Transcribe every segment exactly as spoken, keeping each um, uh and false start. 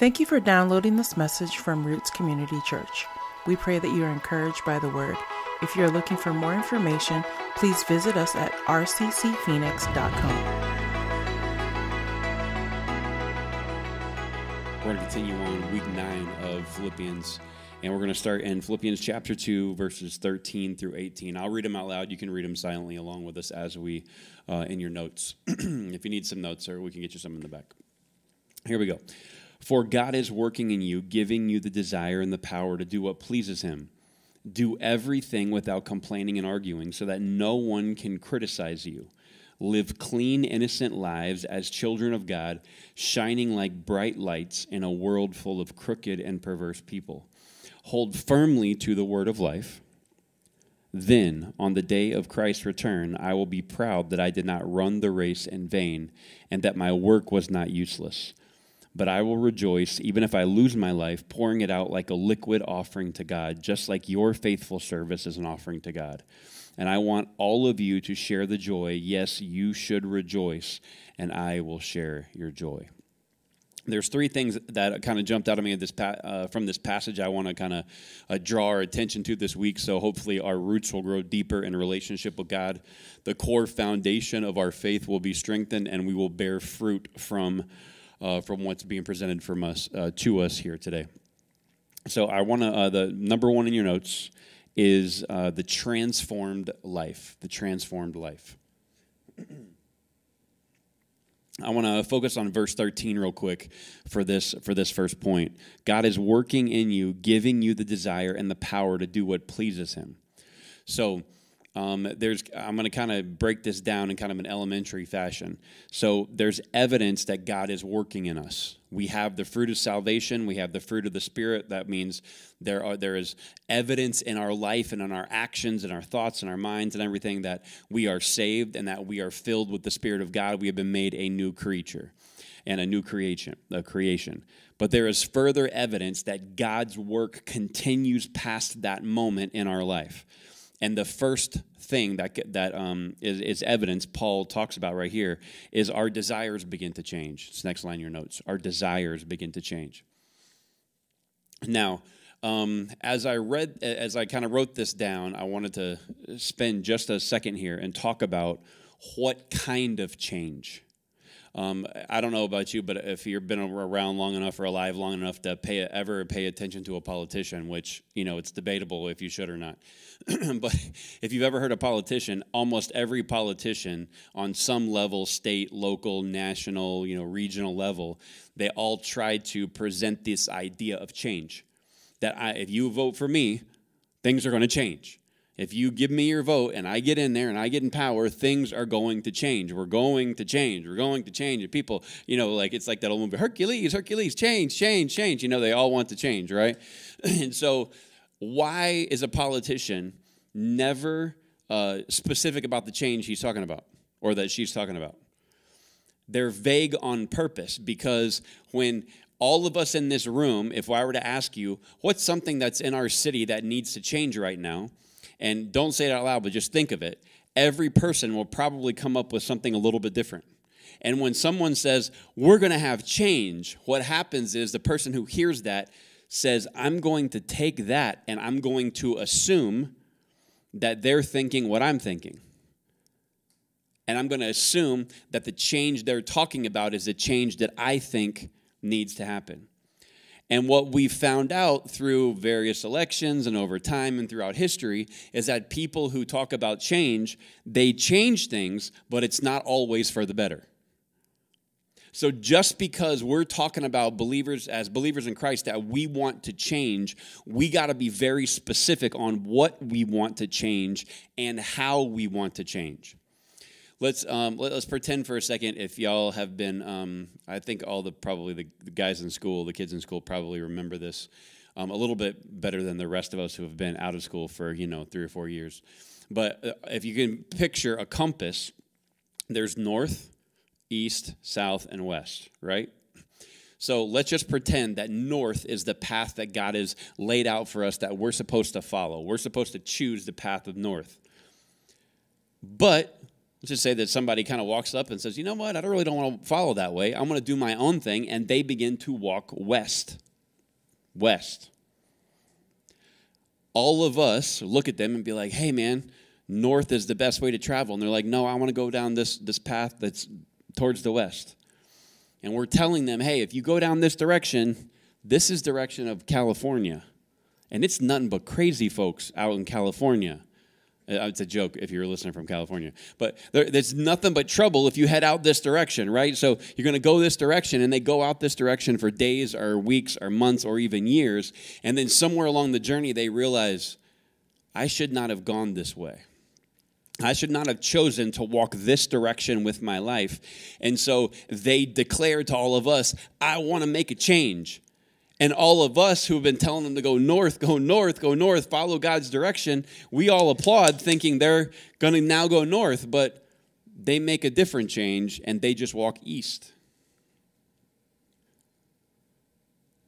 Thank you for downloading this message from Roots Community Church. We pray that you are encouraged by the word. If you're looking for more information, please visit us at r c c phoenix dot com. We're going to continue on week nine of Philippians, and we're going to start in Philippians chapter two, verses thirteen through eighteen. I'll read them out loud. You can read them silently along with us as we, uh, in your notes. If you need some notes, sir, we can get you some in the back. Here we go. For God is working in you, giving you the desire and the power to do what pleases him. Do everything without complaining and arguing so that no one can criticize you. Live clean, innocent lives as children of God, shining like bright lights in a world full of crooked and perverse people. Hold firmly to the word of life. Then, on the day of Christ's return, I will be proud that I did not run the race in vain and that my work was not useless. But I will rejoice, even if I lose my life, pouring it out like a liquid offering to God, just like your faithful service is an offering to God. And I want all of you to share the joy. Yes, you should rejoice, and I will share your joy. There's three things that kind of jumped out at me this pa- uh, from this passage I want to kind of uh, draw our attention to this week, so hopefully our roots will grow deeper in a relationship with God. The core foundation of our faith will be strengthened, and we will bear fruit from Uh, from what's being presented from us uh, to us here today. So I want to, uh, the number one in your notes is uh, the transformed life, the transformed life. I want to focus on verse thirteen real quick for this, for this first point. God is working in you, giving you the desire and the power to do what pleases him. So Um, there's, I'm going to kind of break this down in kind of an elementary fashion. So there's evidence that God is working in us. We have the fruit of salvation. We have the fruit of the Spirit. That means there are there is evidence in our life and in our actions and our thoughts and our minds and everything that we are saved and that we are filled with the Spirit of God. We have been made a new creature and a new creation, a creation. But there is further evidence that God's work continues past that moment in our life. And the first thing that that um, is, is evidence Paul talks about right here is our desires begin to change. It's next line in your notes. Our desires begin to change. Now, um, as I read, as I kind of wrote this down, I wanted to spend just a second here and talk about what kind of change. Um, I don't know about you, but if you've been around long enough or alive long enough to pay ever pay attention to a politician, which, you know, it's debatable if you should or not. But if you've ever heard a politician, almost every politician on some level, state, local, national, you know, regional level, they all try to present this idea of change. That I, if you vote for me, things are going to change. If you give me your vote and I get in there and I get in power, things are going to change. We're going to change. We're going to change. And people, you know, like it's like that old movie, Hercules, Hercules, change, change, change. You know, they all want to change, right? And so why is a politician never uh, specific about the change he's talking about or that she's talking about? They're vague on purpose because when all of us in this room, if I were to ask you, what's something that's in our city that needs to change right now? And don't say it out loud, but just think of it. Every person will probably come up with something a little bit different. And when someone says, we're going to have change, what happens is the person who hears that says, I'm going to take that and I'm going to assume that they're thinking what I'm thinking. And I'm going to assume that the change they're talking about is the change that I think needs to happen. And what we found out through various elections and over time and throughout history is that people who talk about change, they change things, but it's not always for the better. So just because we're talking about believers as believers in Christ that we want to change, we got to be very specific on what we want to change and how we want to change. Let's um, let's pretend for a second if y'all have been, um, I think all the probably the, the guys in school, the kids in school probably remember this um, a little bit better than the rest of us who have been out of school for, you know, three or four years. But if you can picture a compass, there's north, east, south, and west, right? So let's just pretend that north is the path that God has laid out for us that we're supposed to follow. We're supposed to choose the path of north. But Let's just say that somebody kind of walks up and says, you know what, I really don't want to follow that way. I'm going to do my own thing, and they begin to walk west. West. All of us look at them and be like, hey, man, north is the best way to travel. And they're like, no, I want to go down this, this path that's towards the west. And we're telling them, hey, if you go down this direction, this is direction of California. And it's nothing but crazy folks out in California. It's a joke if you're listening from California. But there, there's nothing but trouble if you head out this direction, right? So you're going to go this direction, and they go out this direction for days or weeks or months or even years. And then somewhere along the journey, they realize, I should not have gone this way. I should not have chosen to walk this direction with my life. And so they declare to all of us, I want to make a change. And all of us who have been telling them to go north, go north, go north, follow God's direction, we all applaud thinking they're going to now go north, but they make a different change and they just walk east.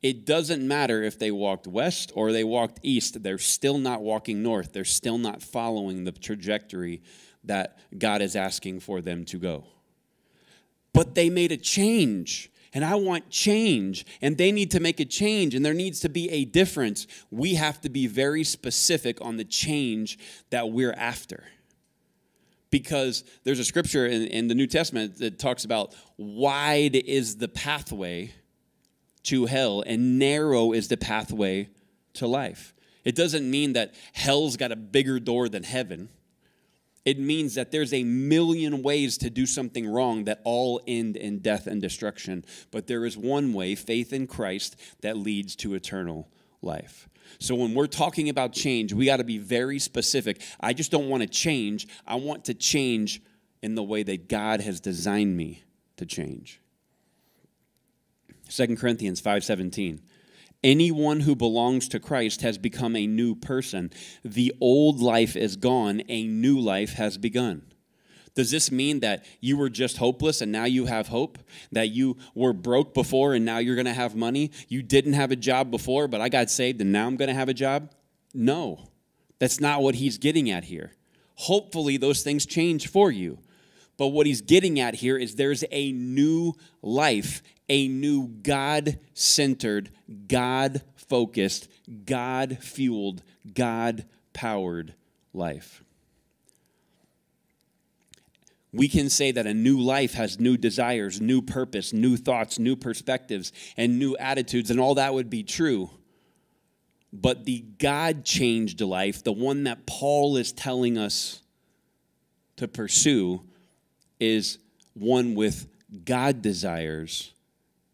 It doesn't matter if they walked west or they walked east. They're still not walking north. They're still not following the trajectory that God is asking for them to go. But they made a change. And I want change, and they need to make a change, and there needs to be a difference. We have to be very specific on the change that we're after. Because there's a scripture in, in the New Testament that talks about wide is the pathway to hell, and narrow is the pathway to life. It doesn't mean that hell's got a bigger door than heaven. It means that there's a million ways to do something wrong that all end in death and destruction. But there is one way, faith in Christ, that leads to eternal life. So when we're talking about change, we got to be very specific. I just don't want to change. I want to change in the way that God has designed me to change. Second Corinthians five seventeen. Anyone who belongs to Christ has become a new person. The old life is gone. A new life has begun. Does this mean that you were just hopeless and now you have hope? That you were broke before and now you're going to have money? You didn't have a job before, but I got saved and now I'm going to have a job? No, that's not what he's getting at here. Hopefully those things change for you. But what he's getting at here is there's a new life, a new God-centered, God-focused, God-fueled, God-powered life. We can say that a new life has new desires, new purpose, new thoughts, new perspectives, and new attitudes, and all that would be true. But the God-changed life, the one that Paul is telling us to pursue, is one with God desires,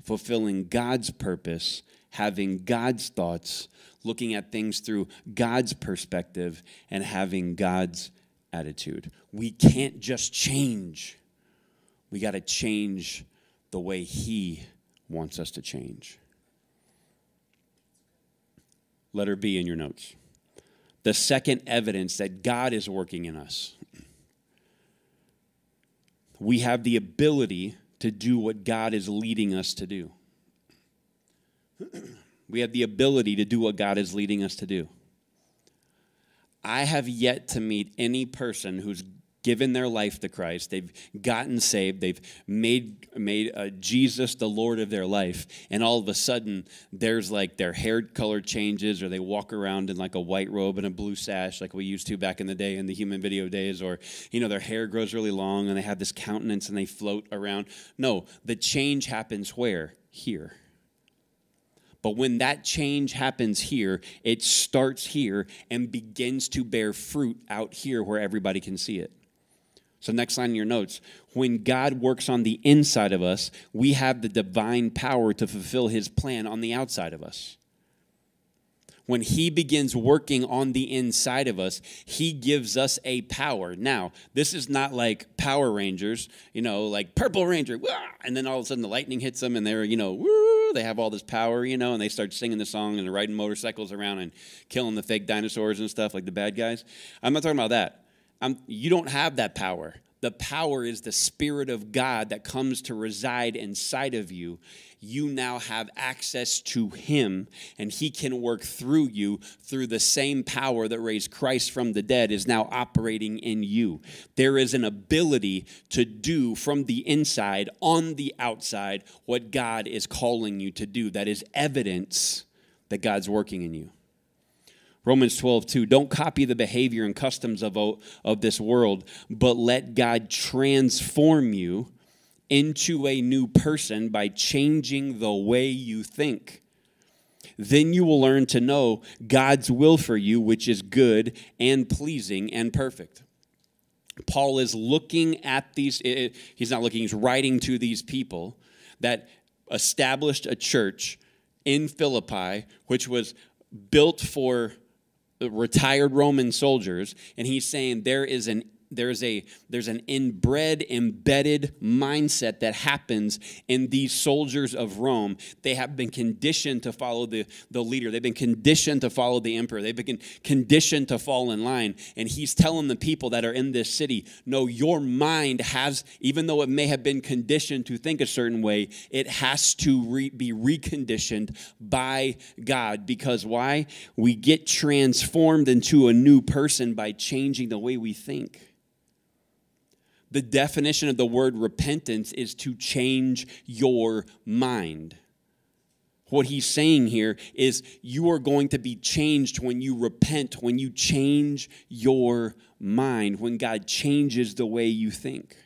fulfilling God's purpose, having God's thoughts, looking at things through God's perspective, and having God's attitude. We can't just change. We got to change the way He wants us to change. Letter B in your notes. The second evidence that God is working in us. We have the ability to do what God is leading us to do. We have the ability to do what God is leading us to do. I have yet to meet any person who's given their life to Christ, they've gotten saved, they've made, made uh, Jesus the Lord of their life, and all of a sudden, there's like their hair color changes, or they walk around in like a white robe and a blue sash like we used to back in the day in the human video days, or, you know, their hair grows really long, and they have this countenance, and they float around. No, the change happens where? Here. But when that change happens here, it starts here and begins to bear fruit out here where everybody can see it. So next line in your notes, when God works on the inside of us, we have the divine power to fulfill His plan on the outside of us. When He begins working on the inside of us, He gives us a power. Now, this is not like Power Rangers, you know, like Purple Ranger, wah! And then all of a sudden the lightning hits them and they're, you know, woo, they have all this power, you know, and they start singing the song and they're riding motorcycles around and killing the fake dinosaurs and stuff like the bad guys. I'm not talking about that. I'm, you don't have that power. The power is the Spirit of God that comes to reside inside of you. You now have access to him, and he can work through you through the same power that raised Christ from the dead is now operating in you. There is an ability to do from the inside, on the outside, what God is calling you to do. That is evidence that God's working in you. Romans twelve two, don't copy the behavior and customs of, of this world, but let God transform you into a new person by changing the way you think. Then you will learn to know God's will for you, which is good and pleasing and perfect. Paul is looking at these, he's not looking, he's writing to these people that established a church in Philippi, which was built for retired Roman soldiers, and he's saying there is an there's a there's an inbred, embedded mindset that happens in these soldiers of Rome. They have been conditioned to follow the the leader. They've been conditioned to follow the emperor. They've been conditioned to fall in line. And he's telling the people that are in this city, no, your mind has, even though it may have been conditioned to think a certain way, it has to re, be reconditioned by God. Because why? We get transformed into a new person by changing the way we think. The definition of the word repentance is to change your mind. What he's saying here is you are going to be changed when you repent, when you change your mind, when God changes the way you think.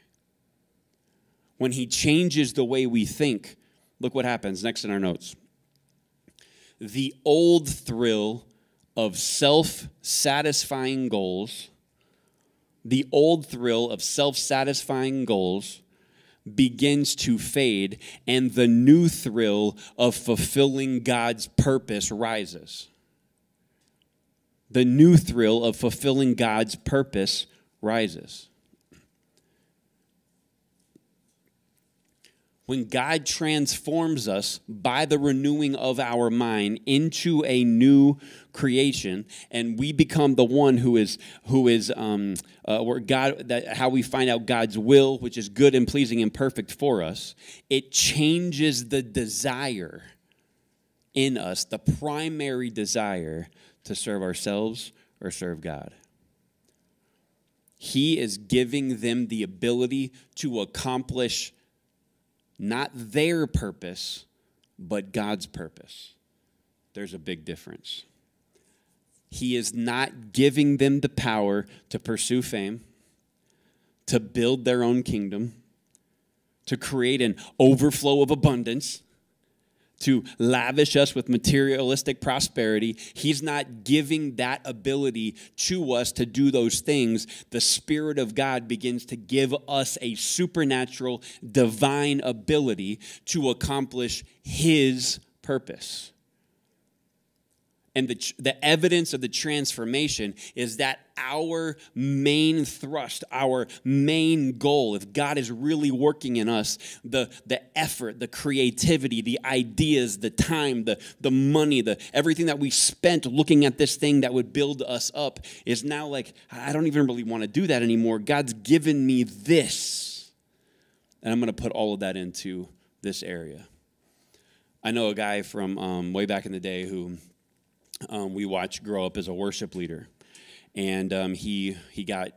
When he changes the way we think, look what happens next in our notes. The old thrill of self-satisfying goals The old thrill of self-satisfying goals begins to fade, and the new thrill of fulfilling God's purpose rises. The new thrill of fulfilling God's purpose rises. When God transforms us by the renewing of our mind into a new creation, and we become the one who is who is um, uh, where God, that how we find out God's will, which is good and pleasing and perfect for us, it changes the desire in us, the primary desire to serve ourselves or serve God. He is giving them the ability to accomplish not their purpose, but God's purpose. There's a big difference. He is not giving them the power to pursue fame, to build their own kingdom, to create an overflow of abundance, to lavish us with materialistic prosperity. He's not giving that ability to us to do those things. The Spirit of God begins to give us a supernatural, divine ability to accomplish his purpose. And the, the evidence of the transformation is that our main thrust, our main goal, if God is really working in us, the, the effort, the creativity, the ideas, the time, the, the money, the everything that we spent looking at this thing that would build us up is now like, I don't even really want to do that anymore. God's given me this, and I'm going to put all of that into this area. I know a guy from um, way back in the day who... Um, we watched grow up as a worship leader, and um, he he got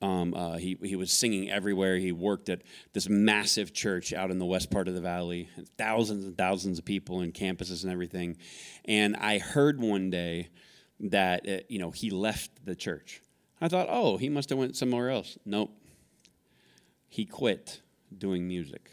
um, uh, he he was singing everywhere. He worked at this massive church out in the west part of the valley, thousands and thousands of people and campuses and everything. And I heard one day that uh, you know he left the church. I thought, oh, he must have went somewhere else. Nope, he quit doing music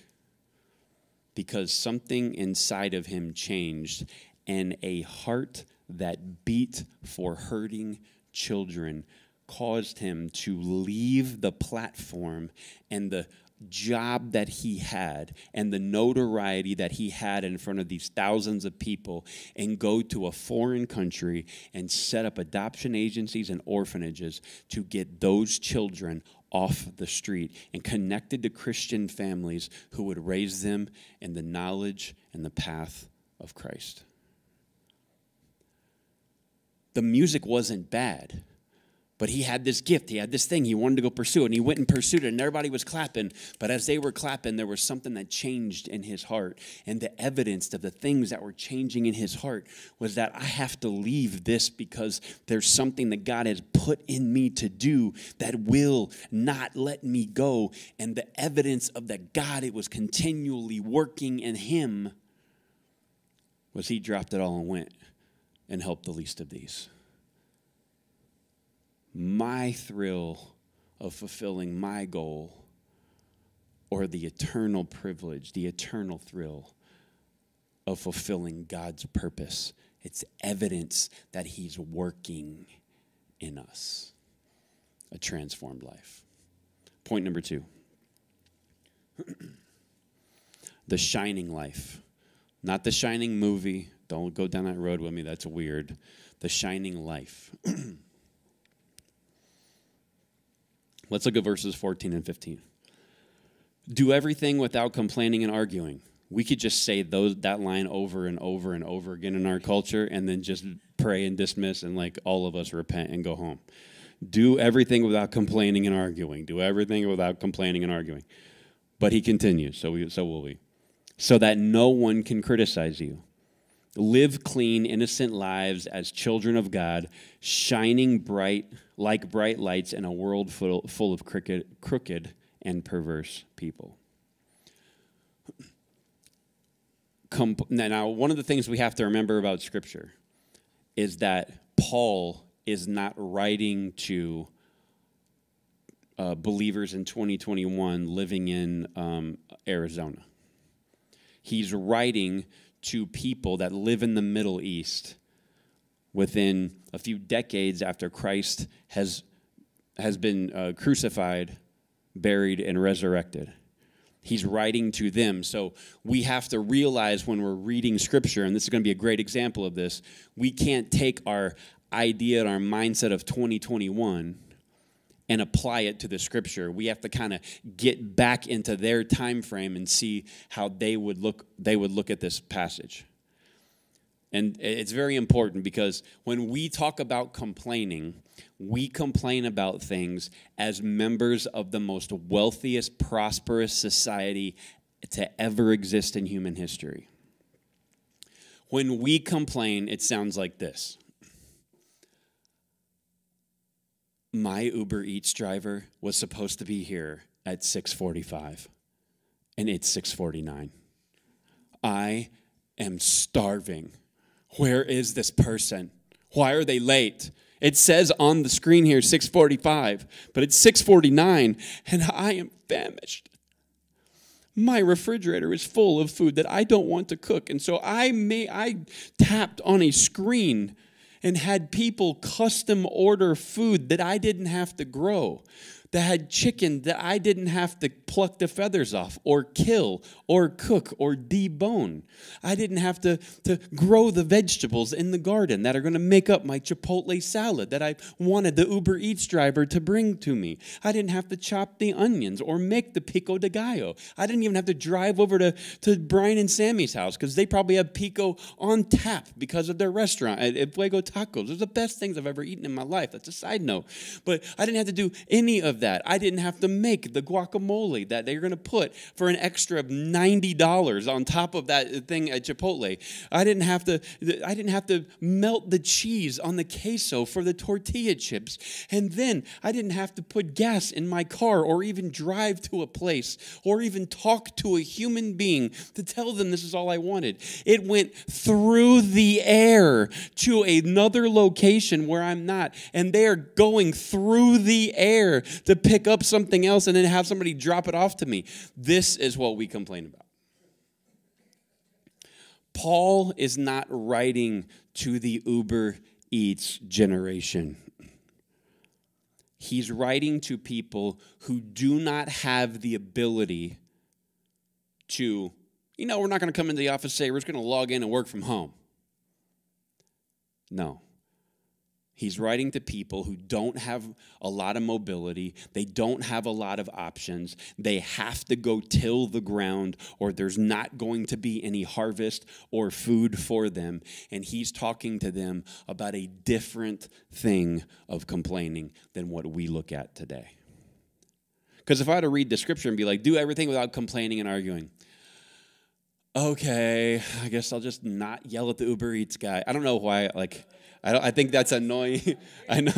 because something inside of him changed. And a heart that beat for hurting children caused him to leave the platform and the job that he had and the notoriety that he had in front of these thousands of people and go to a foreign country and set up adoption agencies and orphanages to get those children off the street and connected to Christian families who would raise them in the knowledge and the path of Christ. The music wasn't bad, But he had this gift. He had this thing. He wanted to go pursue it. And he went and pursued it. And everybody was clapping. But as they were clapping, there was something that changed in his heart. And the evidence of the things that were changing in his heart was that I have to leave this because there's something that God has put in me to do that will not let me go. And the evidence of that God, it was continually working in him, was he dropped it all and went and helped the least of these. My thrill of fulfilling my goal, or the eternal privilege, the eternal thrill of fulfilling God's purpose. It's evidence that he's working in us. A transformed life. Point number two. The shining life. Not the shining movie. Don't go down that road with me. That's weird. The shining life. Let's look at verses fourteen and fifteen. Do everything without complaining and arguing. We could just say those that line over and over and over again in our culture and then just pray and dismiss and like all of us repent and go home. Do everything without complaining and arguing. Do everything without complaining and arguing. But he continues, so we, so will we. So that no one can criticize you. Live clean, innocent lives as children of God, shining bright like bright lights in a world full, full of crooked, crooked and perverse people. Comp- now, one of the things we have to remember about Scripture is that Paul is not writing to uh, believers in twenty twenty-one living in um, Arizona. He's writing to people that live in the Middle East within a few decades after Christ has, has been uh, crucified, buried, and resurrected. He's writing to them. So we have to realize when we're reading Scripture, and this is going to be a great example of this, we can't take our idea and our mindset of twenty twenty-one and apply it to the Scripture. We have to kind of get back into their time frame and see how they would look, they would look at this passage. And it's very important because when we talk about complaining, we complain about things as members of the most wealthiest, prosperous society to ever exist in human history. When we complain, it sounds like this. My Uber Eats driver was supposed to be here at six forty-five, and it's six forty-nine. I am starving. Where is this person? Why are they late? It says on the screen here six forty-five, but it's six forty-nine, and I am famished. My refrigerator is full of food that I don't want to cook, and so I may I tapped on a screen and had people custom order food that I didn't have to grow, that had chicken that I didn't have to pluck the feathers off or kill or cook or debone. I didn't have to, to grow the vegetables in the garden that are going to make up my Chipotle salad that I wanted the Uber Eats driver to bring to me. I didn't have to chop the onions or make the pico de gallo. I didn't even have to drive over to, to Brian and Sammy's house because they probably have pico on tap because of their restaurant at, at Fuego Tacos. Those are the best things I've ever eaten in my life. That's a side note. But I didn't have to do any of that. I didn't have to make the guacamole that they're going to put for an extra ninety dollars on top of that thing at Chipotle. I didn't have to I didn't have to melt the cheese on the queso for the tortilla chips. And then I didn't have to put gas in my car or even drive to a place or even talk to a human being to tell them this is all I wanted. It went through the air to another location where I'm not, and they are going through the air to to pick up something else and then have somebody drop it off to me. This is what we complain about. Paul is not writing to the Uber Eats generation. He's writing to people who do not have the ability to, you know, we're not going to come into the office and say, we're just going to log in and work from home. No. He's writing to people who don't have a lot of mobility. They don't have a lot of options. They have to go till the ground or there's not going to be any harvest or food for them. And he's talking to them about a different thing of complaining than what we look at today. Because if I had to read the scripture and be like, do everything without complaining and arguing. Okay, I guess I'll just not yell at the Uber Eats guy. I don't know why, like... I, don't, I think that's annoying. I know.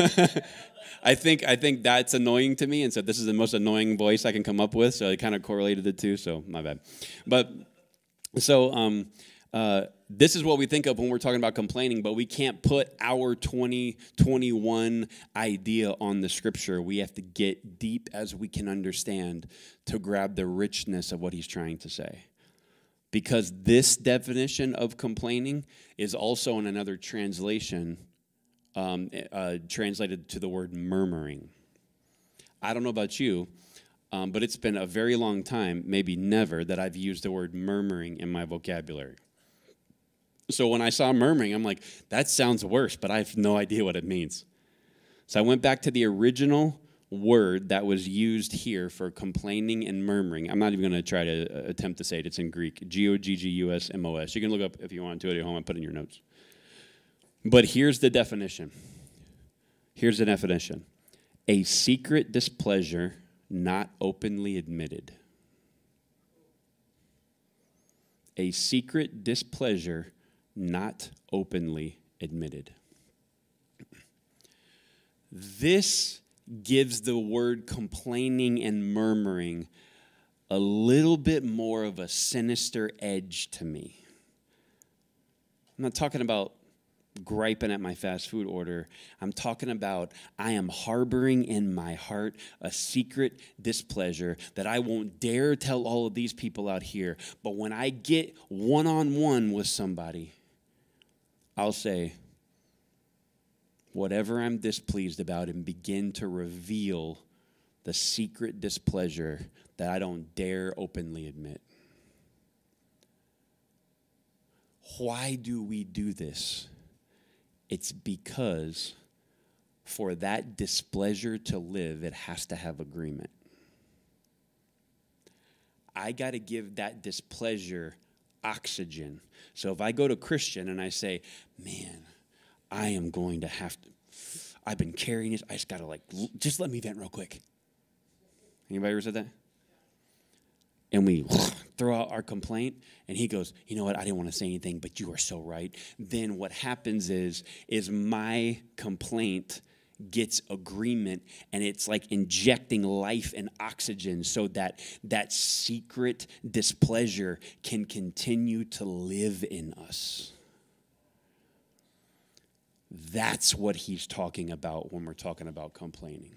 I think I think that's annoying to me, and so this is the most annoying voice I can come up with. So I kind of correlated the two. So my bad. But so um, uh, this is what we think of when we're talking about complaining. But we can't put our twenty twenty-one idea on the scripture. We have to get deep as we can understand to grab the richness of what he's trying to say. Because this definition of complaining is also in another translation um, uh, translated to the word murmuring. I don't know about you, um, but it's been a very long time, maybe never, that I've used the word murmuring in my vocabulary. So when I saw murmuring, I'm like, that sounds worse, but I have no idea what it means. So I went back to the original word that was used here for complaining and murmuring. I'm not even going to try to uh, attempt to say it. It's in Greek. G O G G U S M O S. You can look up if you want to at home and put in your notes. But here's the definition. Here's the definition. A secret displeasure not openly admitted. A secret displeasure not openly admitted. This gives the word complaining and murmuring a little bit more of a sinister edge to me. I'm not talking about griping at my fast food order. I'm talking about I am harboring in my heart a secret displeasure that I won't dare tell all of these people out here. But when I get one-on-one with somebody, I'll say, whatever I'm displeased about, and begin to reveal the secret displeasure that I don't dare openly admit. Why do we do this? It's because for that displeasure to live, it has to have agreement. I got to give that displeasure oxygen. So if I go to Christian and I say, man, I am going to have to, I've been carrying this. I just got to like, just let me vent real quick. Anybody ever said that? And we throw out our complaint and he goes, you know what? I didn't want to say anything, but you are so right. Then what happens is, is my complaint gets agreement, and it's like injecting life and oxygen so that that secret displeasure can continue to live in us. That's what he's talking about when we're talking about complaining.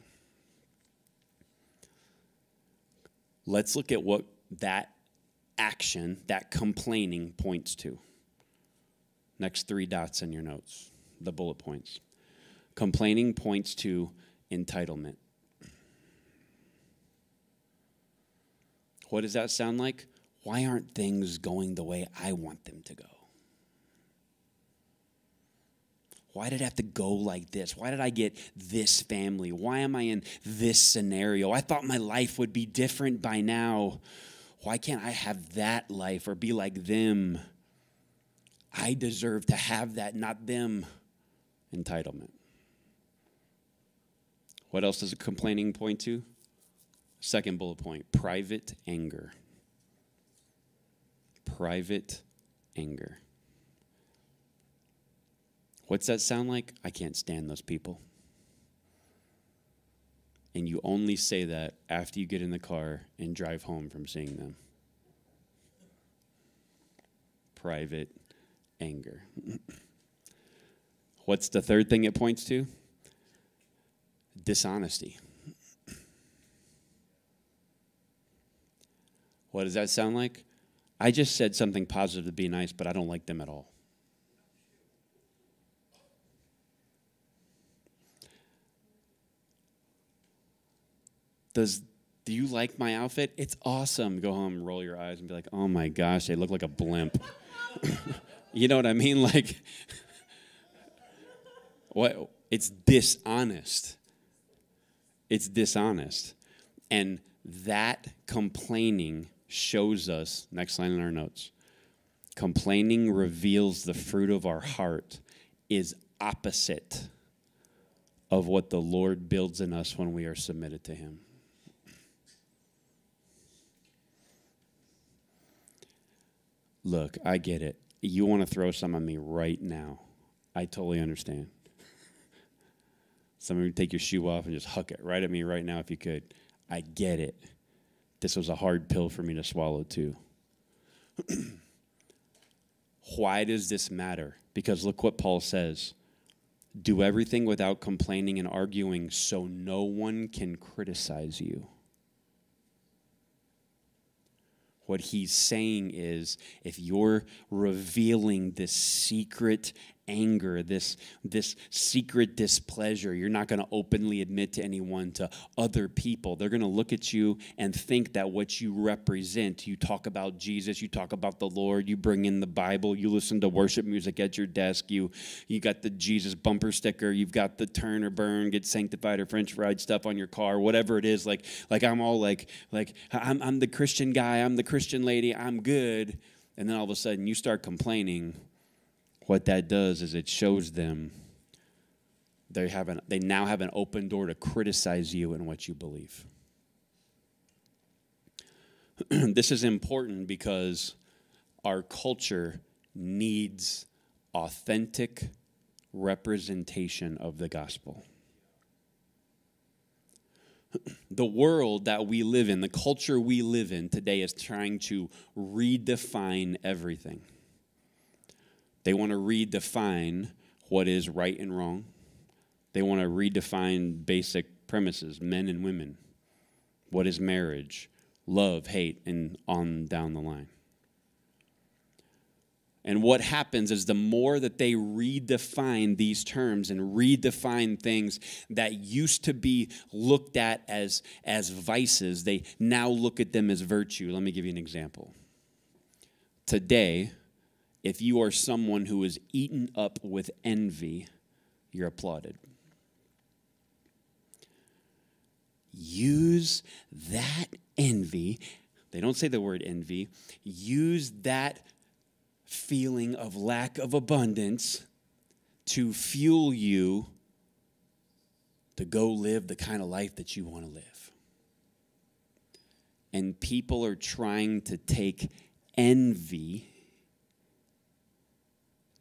Let's look at what that action, that complaining, points to. Next three dots in your notes, the bullet points. Complaining points to entitlement. What does that sound like? Why aren't things going the way I want them to go? Why did it have to go like this? Why did I get this family? Why am I in this scenario? I thought my life would be different by now. Why can't I have that life or be like them? I deserve to have that, not them. Entitlement. What else does a complaining point to? Second bullet point, private anger. Private anger. What's that sound like? I can't stand those people. And you only say that after you get in the car and drive home from seeing them. Private anger. What's the third thing it points to? Dishonesty. What does that sound like? I just said something positive to be nice, but I don't like them at all. Does, do you like my outfit? It's awesome. Go home, roll your eyes, and be like, oh, my gosh, they look like a blimp. You know what I mean? Like, what? It's dishonest. It's dishonest. And that complaining shows us, next line in our notes, complaining reveals the fruit of our heart is opposite of what the Lord builds in us when we are submitted to him. Look, I get it. You want to throw some on me right now. I totally understand. Some of you take your shoe off and just huck it right at me right now if you could. I get it. This was a hard pill for me to swallow too. Why does this matter? Because look what Paul says. Do everything without complaining and arguing so no one can criticize you. What he's saying is, if you're revealing this secret anger, this, this secret displeasure, you're not going to openly admit to anyone, to other people. They're going to look at you and think that what you represent, you talk about Jesus, you talk about the Lord, you bring in the Bible, you listen to worship music at your desk, you, you got the Jesus bumper sticker, you've got the turn or burn, get sanctified or French fried stuff on your car, whatever it is. Like, like I'm all like, like I'm, I'm the Christian guy, I'm the Christian lady, I'm good. And then all of a sudden you start complaining. What that does is it shows them they have an, they now have an open door to criticize you and what you believe. This is important because our culture needs authentic representation of the gospel. The world that we live in, the culture we live in today is trying to redefine everything. They want to redefine what is right and wrong. They want to redefine basic premises, men and women. What is marriage? Love, hate, and on down the line. And what happens is the more that they redefine these terms and redefine things that used to be looked at as, as vices, they now look at them as virtue. Let me give you an example. Today, if you are someone who is eaten up with envy, you're applauded. Use that envy. They don't say the word envy. Use that feeling of lack of abundance to fuel you to go live the kind of life that you want to live. And people are trying to take envy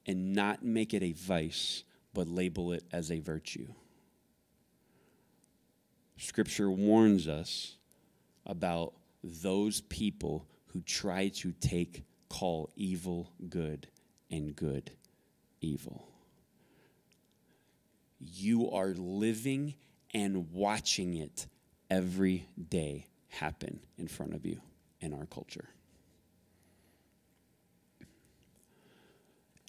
and not make it a vice, but label it as a virtue. Scripture warns us about those people who try to take, call evil good and good evil. You are living and watching it every day happen in front of you in our culture.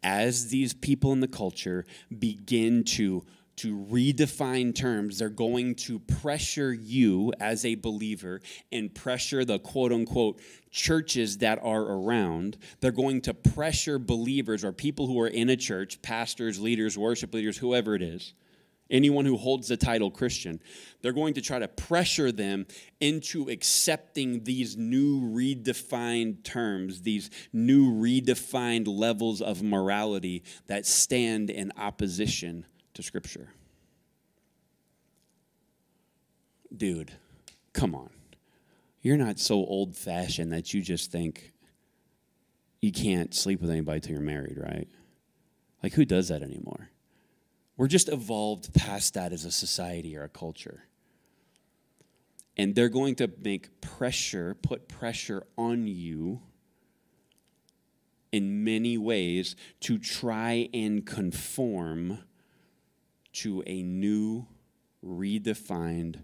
As these people in the culture begin to, to redefine terms, they're going to pressure you as a believer and pressure the quote-unquote churches that are around. They're going to pressure believers or people who are in a church, pastors, leaders, worship leaders, whoever it is, anyone who holds the title Christian. They're going to try to pressure them into accepting these new redefined terms, these new redefined levels of morality that stand in opposition to Scripture. Dude, come on. You're not so old-fashioned that you just think you can't sleep with anybody till you're married, right? Like, who does that anymore? We're just evolved past that as a society or a culture. And they're going to make pressure, put pressure on you in many ways to try and conform to a new, redefined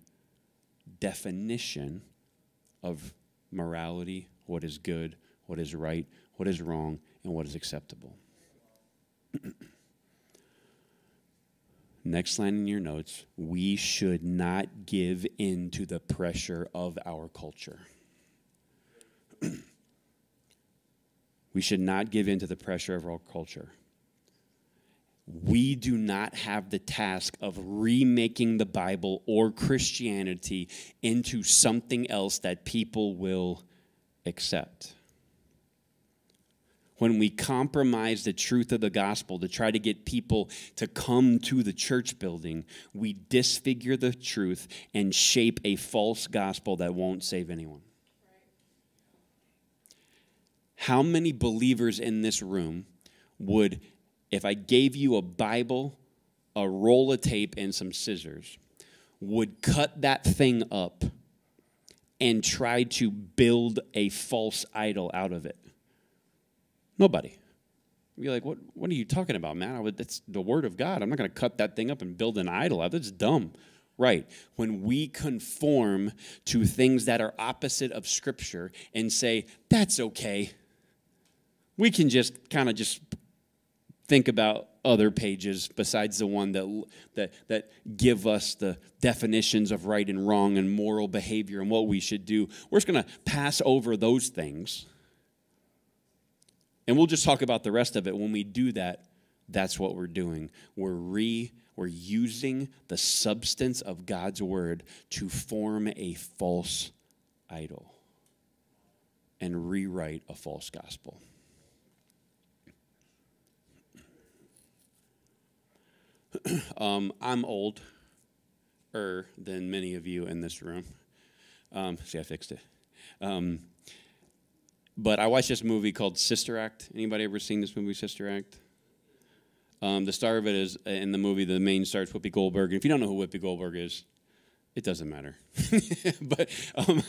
definition of morality, what is good, what is right, what is wrong, and what is acceptable. Next line in your notes, we should not give in to the pressure of our culture. We should not give in to the pressure of our culture. we do not have the task of remaking the Bible or Christianity into something else that people will accept. When we compromise the truth of the gospel to try to get people to come to the church building, we disfigure the truth and shape a false gospel that won't save anyone. How many believers in this room would, if I gave you a Bible, a roll of tape, and some scissors, would cut that thing up and try to build a false idol out of it? Nobody. You're like, what, what are you talking about, man? I would, that's the word of God. I'm not going to cut that thing up and build an idol out. That's dumb. Right. When we conform to things that are opposite of Scripture and say, that's okay. We can just kind of just think about other pages besides the one that, that, that give us the definitions of right and wrong and moral behavior and what we should do. We're just going to pass over those things. And we'll just talk about the rest of it. When we do that, that's what we're doing. We're, re, we're using the substance of God's word to form a false idol and rewrite a false gospel. um, I'm older than many of you in this room. Um, see, I fixed it. Um But I watched this movie called Sister Act. Anybody ever seen this movie, Sister Act? Um, the star of it is, in the movie, the main star is Whoopi Goldberg. And if you don't know who Whoopi Goldberg is, it doesn't matter. But um,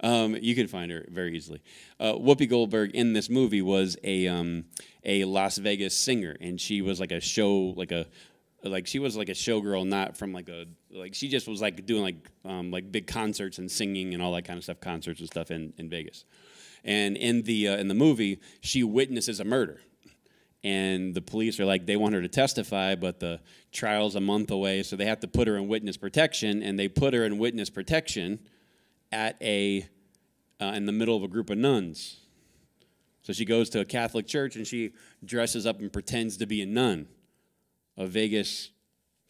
um, you can find her very easily. Uh, Whoopi Goldberg in this movie was a um, a Las Vegas singer, and she was like a show, like a like she was like a showgirl, not from like a like she just was like doing like um, like big concerts and singing and all that kind of stuff, concerts and stuff in, in Vegas. And in the uh, in the movie, she witnesses a murder, and the police are like, they want her to testify, but the trial's a month away, so they have to put her in witness protection, and they put her in witness protection at a uh, in the middle of a group of nuns. So she goes to a Catholic church and she dresses up and pretends to be a nun. A Vegas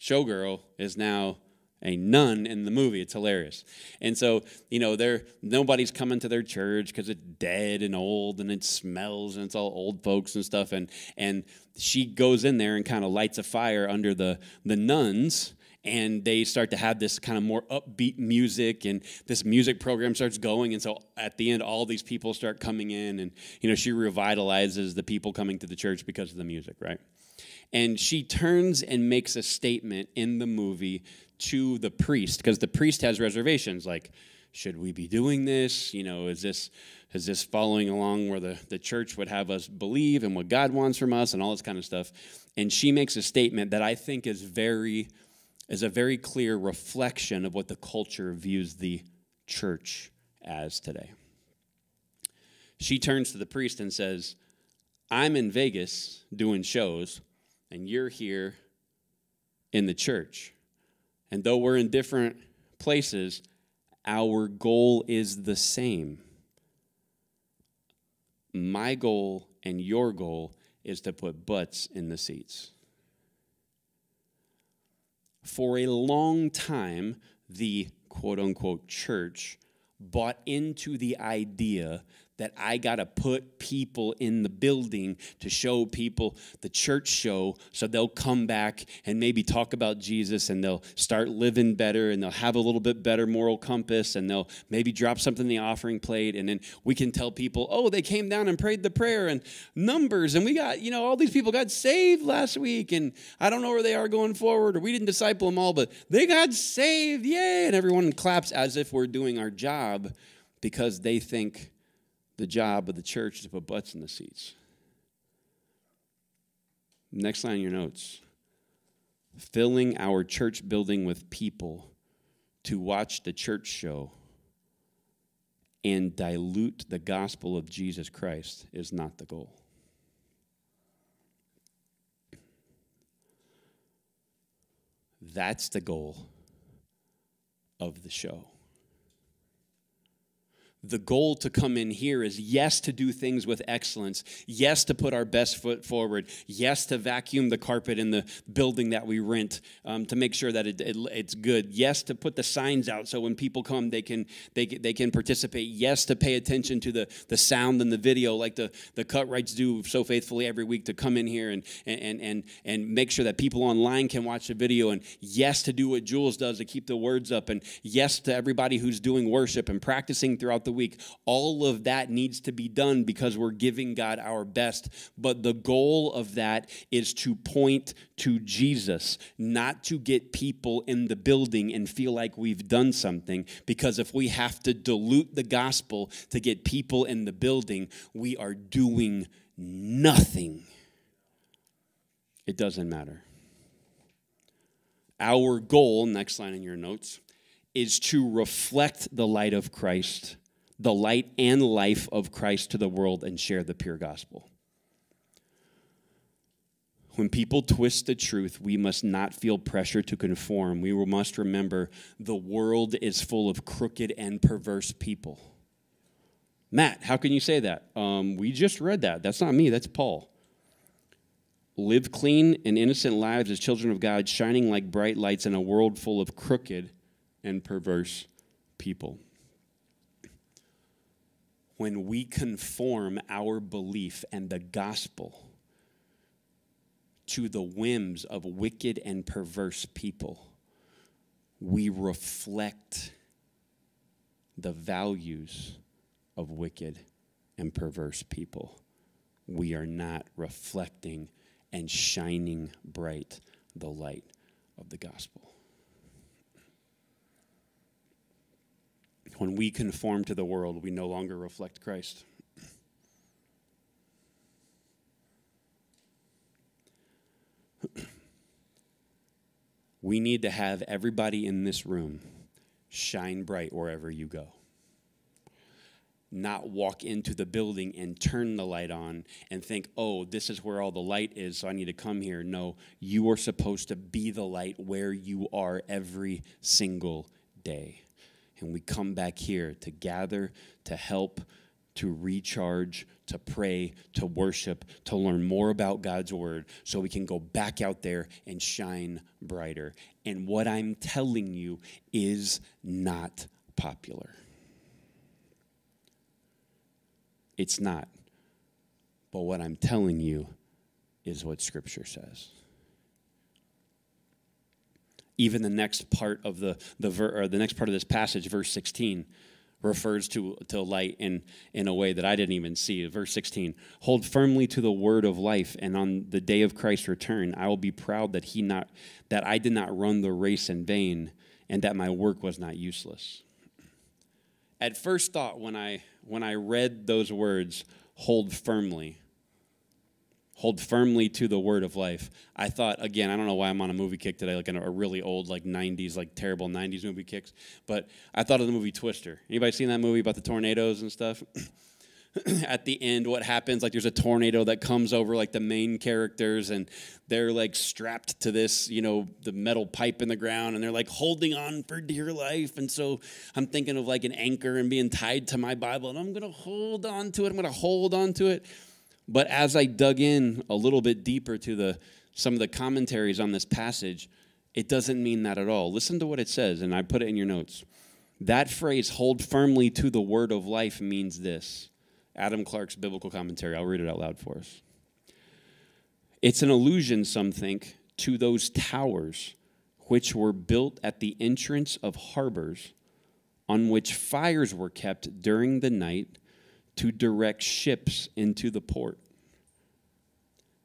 showgirl is now a nun in the movie. It's hilarious. And so, you know, they're, nobody's coming to their church because it's dead and old and it smells and it's all old folks and stuff. And and she goes in there and kind of lights a fire under the, the nuns, and they start to have this kind of more upbeat music, and this music program starts going. And so at the end, all these people start coming in, and, you know, she revitalizes the people coming to the church because of the music, right? And she turns and makes a statement in the movie to the priest, because the priest has reservations, like, should we be doing this? You know, is this is this following along where the, the church would have us believe and what God wants from us and all this kind of stuff? And she makes a statement that I think is very is a very clear reflection of what the culture views the church as today. She turns to the priest and says, I'm in Vegas doing shows, and you're here in the church. And though we're in different places, our goal is the same. My goal and your goal is to put butts in the seats. For a long time, the quote-unquote church bought into the idea that I got to put people in the building to show people the church show, so they'll come back and maybe talk about Jesus, and they'll start living better, and they'll have a little bit better moral compass, and they'll maybe drop something in the offering plate, and then we can tell people, oh, they came down and prayed the prayer and Numbers, and we got, you know, all these people got saved last week, and I don't know where they are going forward, or we didn't disciple them all, but they got saved, yay! And everyone claps as if we're doing our job, because they think the job of the church is to put butts in the seats. Next line in your notes. Filling our church building with people to watch the church show and dilute the gospel of Jesus Christ is not the goal. That's the goal of the show. the goal to come in here is, yes, to do things with excellence. Yes, to put our best foot forward. Yes, to vacuum the carpet in the building that we rent um, to make sure that it, it, it's good. Yes, to put the signs out so when people come, they can they can, they can participate. Yes, to pay attention to the, the sound and the video like the, the Cutrights do so faithfully every week, to come in here and, and, and, and make sure that people online can watch the video. And yes, to do what Jules does to keep the words up. And yes, to everybody who's doing worship and practicing throughout the week. All of that needs to be done because we're giving God our best. But the goal of that is to point to Jesus, not to get people in the building and feel like we've done something. Because if we have to dilute the gospel to get people in the building, we are doing nothing. It doesn't matter. Our goal, next line in your notes, is to reflect the light of Christ, the light and life of Christ to the world, and share the pure gospel. When people twist the truth, we must not feel pressure to conform. We must remember the world is full of crooked and perverse people. Matt, how can you say that? Um, we just read that. That's not me. That's Paul. Live clean and innocent lives as children of God, shining like bright lights in a world full of crooked and perverse people. When we conform our belief and the gospel to the whims of wicked and perverse people, we reflect the values of wicked and perverse people. We are not reflecting and shining bright the light of the gospel. When we conform to the world, we no longer reflect Christ. We need to have everybody in this room shine bright wherever you go. Not walk into the building and turn the light on and think, oh, this is where all the light is, so I need to come here. No, you are supposed to be the light where you are every single day. And we come back here to gather, to help, to recharge, to pray, to worship, to learn more about God's word so we can go back out there and shine brighter. And what I'm telling you is not popular. It's not. But what I'm telling you is what Scripture says. Even the next part of the the ver, or the next part of this passage, verse sixteen, refers to to light in in a way that I didn't even see. Verse sixteen: Hold firmly to the word of life, and on the day of Christ's return, I will be proud that he not that I did not run the race in vain, and that my work was not useless. At first thought, when I when I read those words, hold firmly. Hold firmly to the word of life. I thought, again, I don't know why I'm on a movie kick today, like a really old, like nineties, like terrible nineties movie kicks, but I thought of the movie Twister. Anybody seen that movie about the tornadoes and stuff? At the end, what happens, like there's a tornado that comes over like the main characters, and they're like strapped to this, you know, the metal pipe in the ground, and they're like holding on for dear life. And so I'm thinking of like an anchor and being tied to my Bible, and I'm going to hold on to it. I'm going to hold on to it. But as I dug in a little bit deeper to the some of the commentaries on this passage, it doesn't mean that at all. Listen to what it says, and I put it in your notes. That phrase, hold firmly to the word of life, means this. Adam Clark's biblical commentary. I'll read it out loud for us. It's an allusion, some think, to those towers which were built at the entrance of harbors on which fires were kept during the night to direct ships into the port.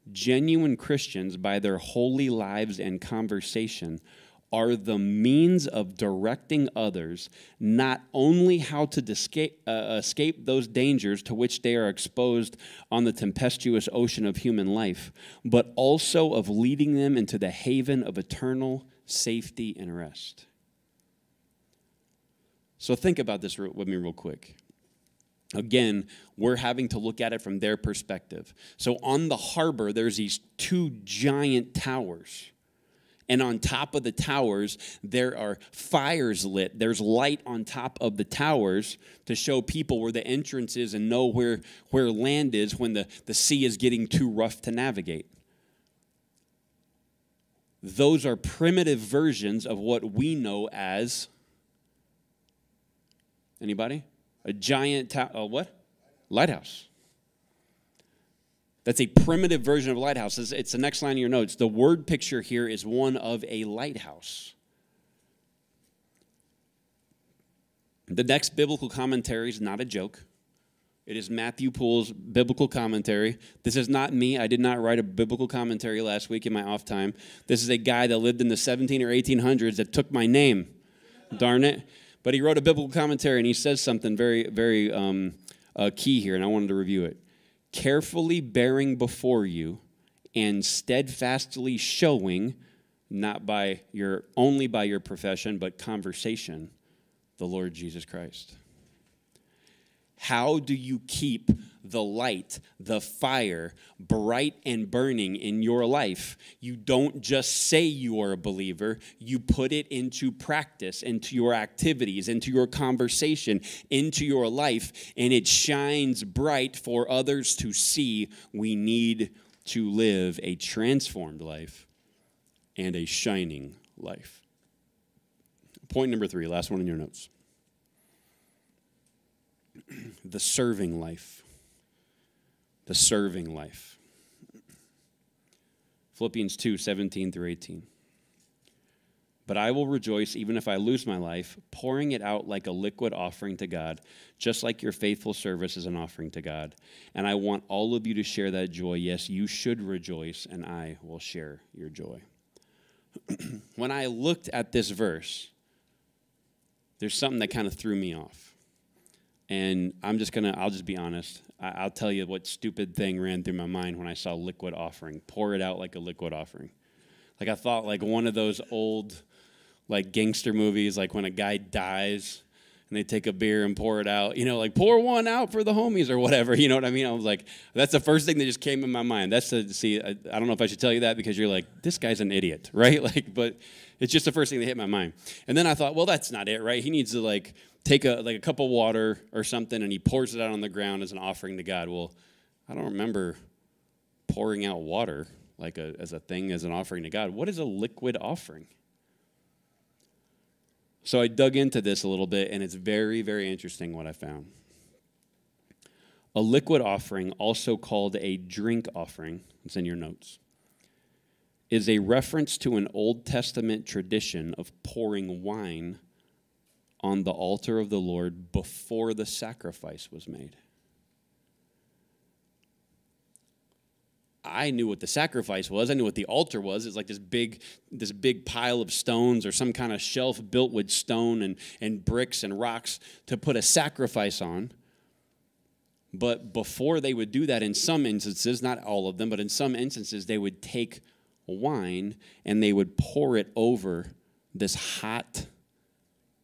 Genuine Christians, by their holy lives and conversation, are the means of directing others not only how to escape, uh, escape those dangers to which they are exposed on the tempestuous ocean of human life, but also of leading them into the haven of eternal safety and rest. So think about this with me real quick. Again, we're having to look at it from their perspective. So on the harbor, there's these two giant towers, and on top of the towers there are fires lit. There's light on top of the towers to show people where the entrance is and know where, where land is when the, the sea is getting too rough to navigate. Those are primitive versions of what we know as, anybody? A giant, a what? Lighthouse. That's a primitive version of lighthouse. It's the next line in your notes. The word picture here is one of a lighthouse. The next biblical commentary is not a joke. It is Matthew Poole's biblical commentary. This is not me. I did not write a biblical commentary last week in my off time. This is a guy that lived in the seventeen or eighteen hundreds that took my name. Darn it. But he wrote a biblical commentary, and he says something very, very um, uh, key here, and I wanted to review it. Carefully bearing before you and steadfastly showing, not by your only by your profession, but conversation, the Lord Jesus Christ. How do you keep the light, the fire, bright and burning in your life? You don't just say you are a believer. You put it into practice, into your activities, into your conversation, into your life, and it shines bright for others to see. We need to live a transformed life and a shining life. Point number three, last one in your notes. The serving life. The serving life. Philippians two, seventeen through eighteen. But I will rejoice even if I lose my life, pouring it out like a liquid offering to God, just like your faithful service is an offering to God. And I want all of you to share that joy. Yes, you should rejoice, and I will share your joy. When I looked at this verse, there's something that kind of threw me off. And I'm just going to, I'll just be honest. I'll tell you what stupid thing ran through my mind when I saw liquid offering. Pour it out like a liquid offering. Like I thought like one of those old like gangster movies, like when a guy dies and they take a beer and pour it out. You know, like pour one out for the homies or whatever. You know what I mean? I was like, that's the first thing that just came in my mind. That's the, see, I, I don't know if I should tell you that because you're like, this guy's an idiot, right? Like, but it's just the first thing that hit my mind. And then I thought, well, that's not it, right? He needs to like, take a like a cup of water or something, and he pours it out on the ground as an offering to God. Well, I don't remember pouring out water like a, as a thing, as an offering to God. What is a liquid offering? So I dug into this a little bit, and it's very, very interesting what I found. A liquid offering, also called a drink offering, it's in your notes, is a reference to an Old Testament tradition of pouring wine on the altar of the Lord before the sacrifice was made. I knew what the sacrifice was. I knew what the altar was. It's like this big, this big pile of stones or some kind of shelf built with stone and, and bricks and rocks to put a sacrifice on. But before they would do that, in some instances, not all of them, but in some instances, they would take wine and they would pour it over this hot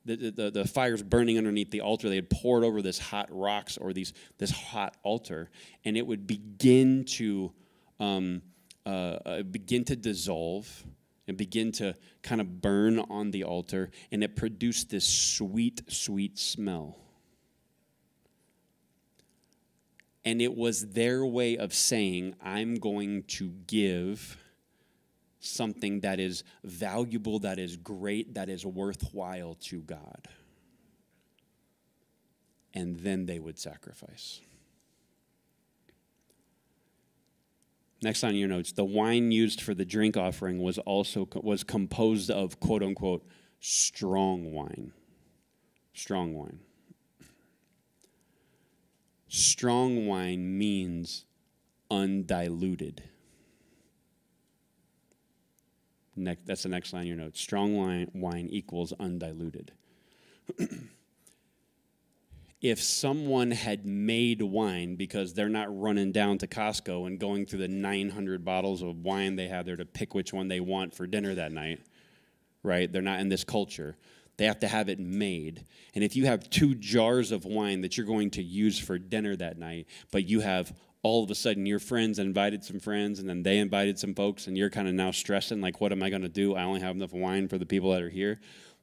The, the, the fire's burning underneath the altar. They had poured over this hot rocks or these this hot altar, and it would begin to um, uh, uh, begin to dissolve and begin to kind of burn on the altar, and it produced this sweet, sweet smell. And it was their way of saying, I'm going to give something that is valuable, that is great, that is worthwhile to God. And then they would sacrifice. Next on your notes, the wine used for the drink offering was also was composed of, quote unquote, strong wine. Strong wine. Strong wine means undiluted. Next, that's the next line in your notes. Strong wine, wine equals undiluted. If someone had made wine, because they're not running down to Costco and going through the nine hundred bottles of wine they have there to pick which one they want for dinner that night, right? They're not in this culture. They have to have it made. And if you have two jars of wine that you're going to use for dinner that night, but you have all of a sudden your friends invited some friends and then they invited some folks and you're kind of now stressing, like, what am I going to do? I only have enough wine for the people that are here.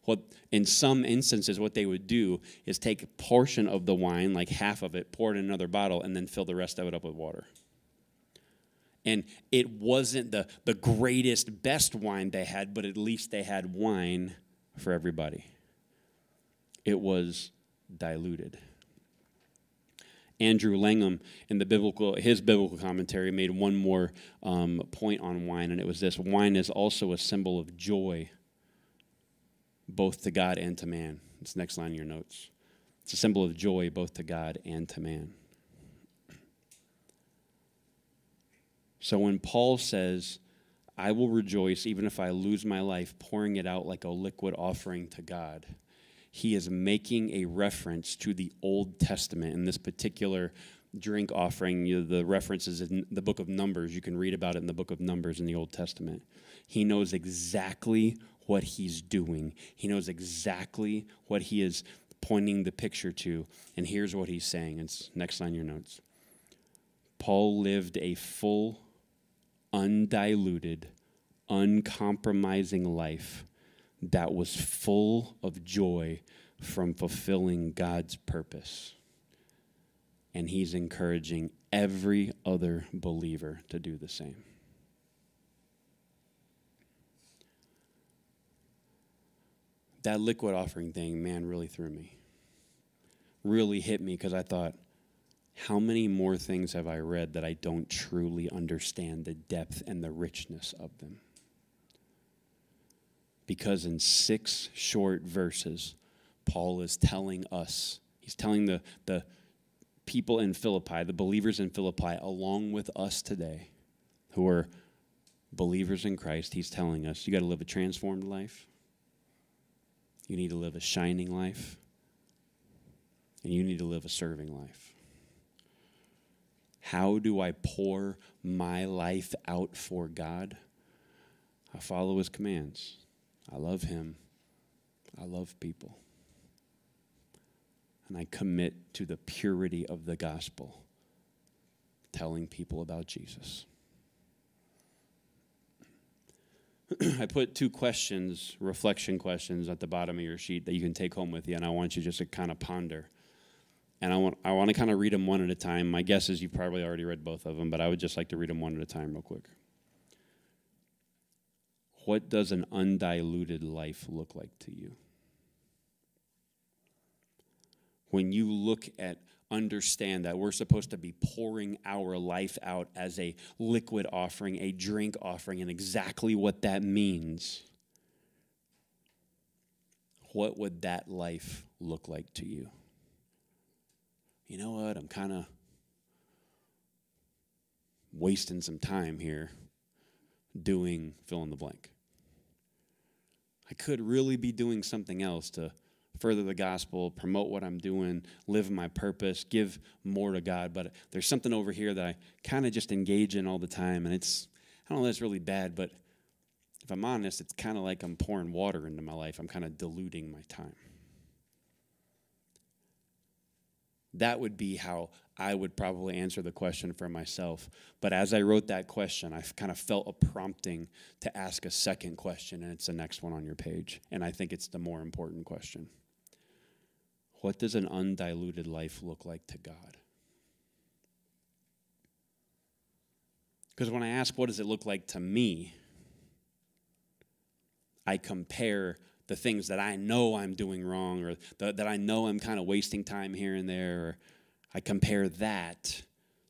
Well, in some instances, what they would do is take a portion of the wine, like half of it, pour it in another bottle, and then fill the rest of it up with water. And it wasn't the, the greatest, best wine they had, but at least they had wine for everybody. It was diluted. Andrew Langham, in the biblical, his biblical commentary, made one more um, point on wine, and it was this: wine is also a symbol of joy, both to God and to man. It's the next line in your notes. It's a symbol of joy, both to God and to man. So when Paul says, I will rejoice even if I lose my life, pouring it out like a liquid offering to God, he is making a reference to the Old Testament. In this particular drink offering, you know, the reference is in the book of Numbers. You can read about it in the book of Numbers in the Old Testament. He knows exactly what he's doing. He knows exactly what he is pointing the picture to. And here's what he's saying. It's next line in your notes. Paul lived a full, undiluted, uncompromising life that was full of joy from fulfilling God's purpose. And he's encouraging every other believer to do the same. That liquid offering thing, man, really threw me. Really hit me, because I thought, how many more things have I read that I don't truly understand the depth and the richness of them? Because in six short verses, Paul is telling us, he's telling the, the people in Philippi, the believers in Philippi, along with us today, who are believers in Christ, he's telling us, you got to live a transformed life. You need to live a shining life. And you need to live a serving life. How do I pour my life out for God? I follow his commands. I love him. I love people. And I commit to the purity of the gospel, telling people about Jesus. I put two questions, reflection questions, at the bottom of your sheet that you can take home with you, and I want you just to kind of ponder. And I want I want to kind of read them one at a time. My guess is you've probably already read both of them, but I would just like to read them one at a time real quick. What does an undiluted life look like to you? When you look at, understand that we're supposed to be pouring our life out as a liquid offering, a drink offering, and exactly what that means, what would that life look like to you? You know what, I'm kind of wasting some time here doing fill in the blank. I could really be doing something else to further the gospel, promote what I'm doing, live my purpose, give more to God, but there's something over here that I kind of just engage in all the time, and it's, I don't know, that's really bad, but if I'm honest, it's kind of like I'm pouring water into my life. I'm kind of diluting my time. That would be how I would probably answer the question for myself. But as I wrote that question, I kind of felt a prompting to ask a second question, and it's the next one on your page. And I think it's the more important question. What does an undiluted life look like to God? Because when I ask, what does it look like to me, I compare the things that I know I'm doing wrong, or the, that I know I'm kind of wasting time here and there, or I compare that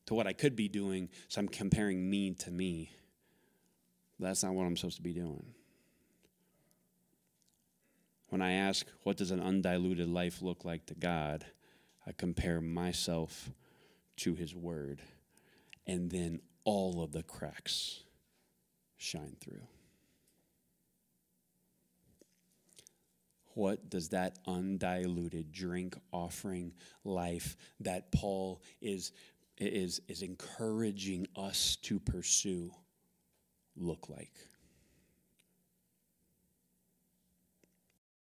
to what I could be doing, so I'm comparing me to me. That's not what I'm supposed to be doing. When I ask, what does an undiluted life look like to God, I compare myself to his word, and then all of the cracks shine through. What does that undiluted drink offering life that Paul is, is, is encouraging us to pursue look like?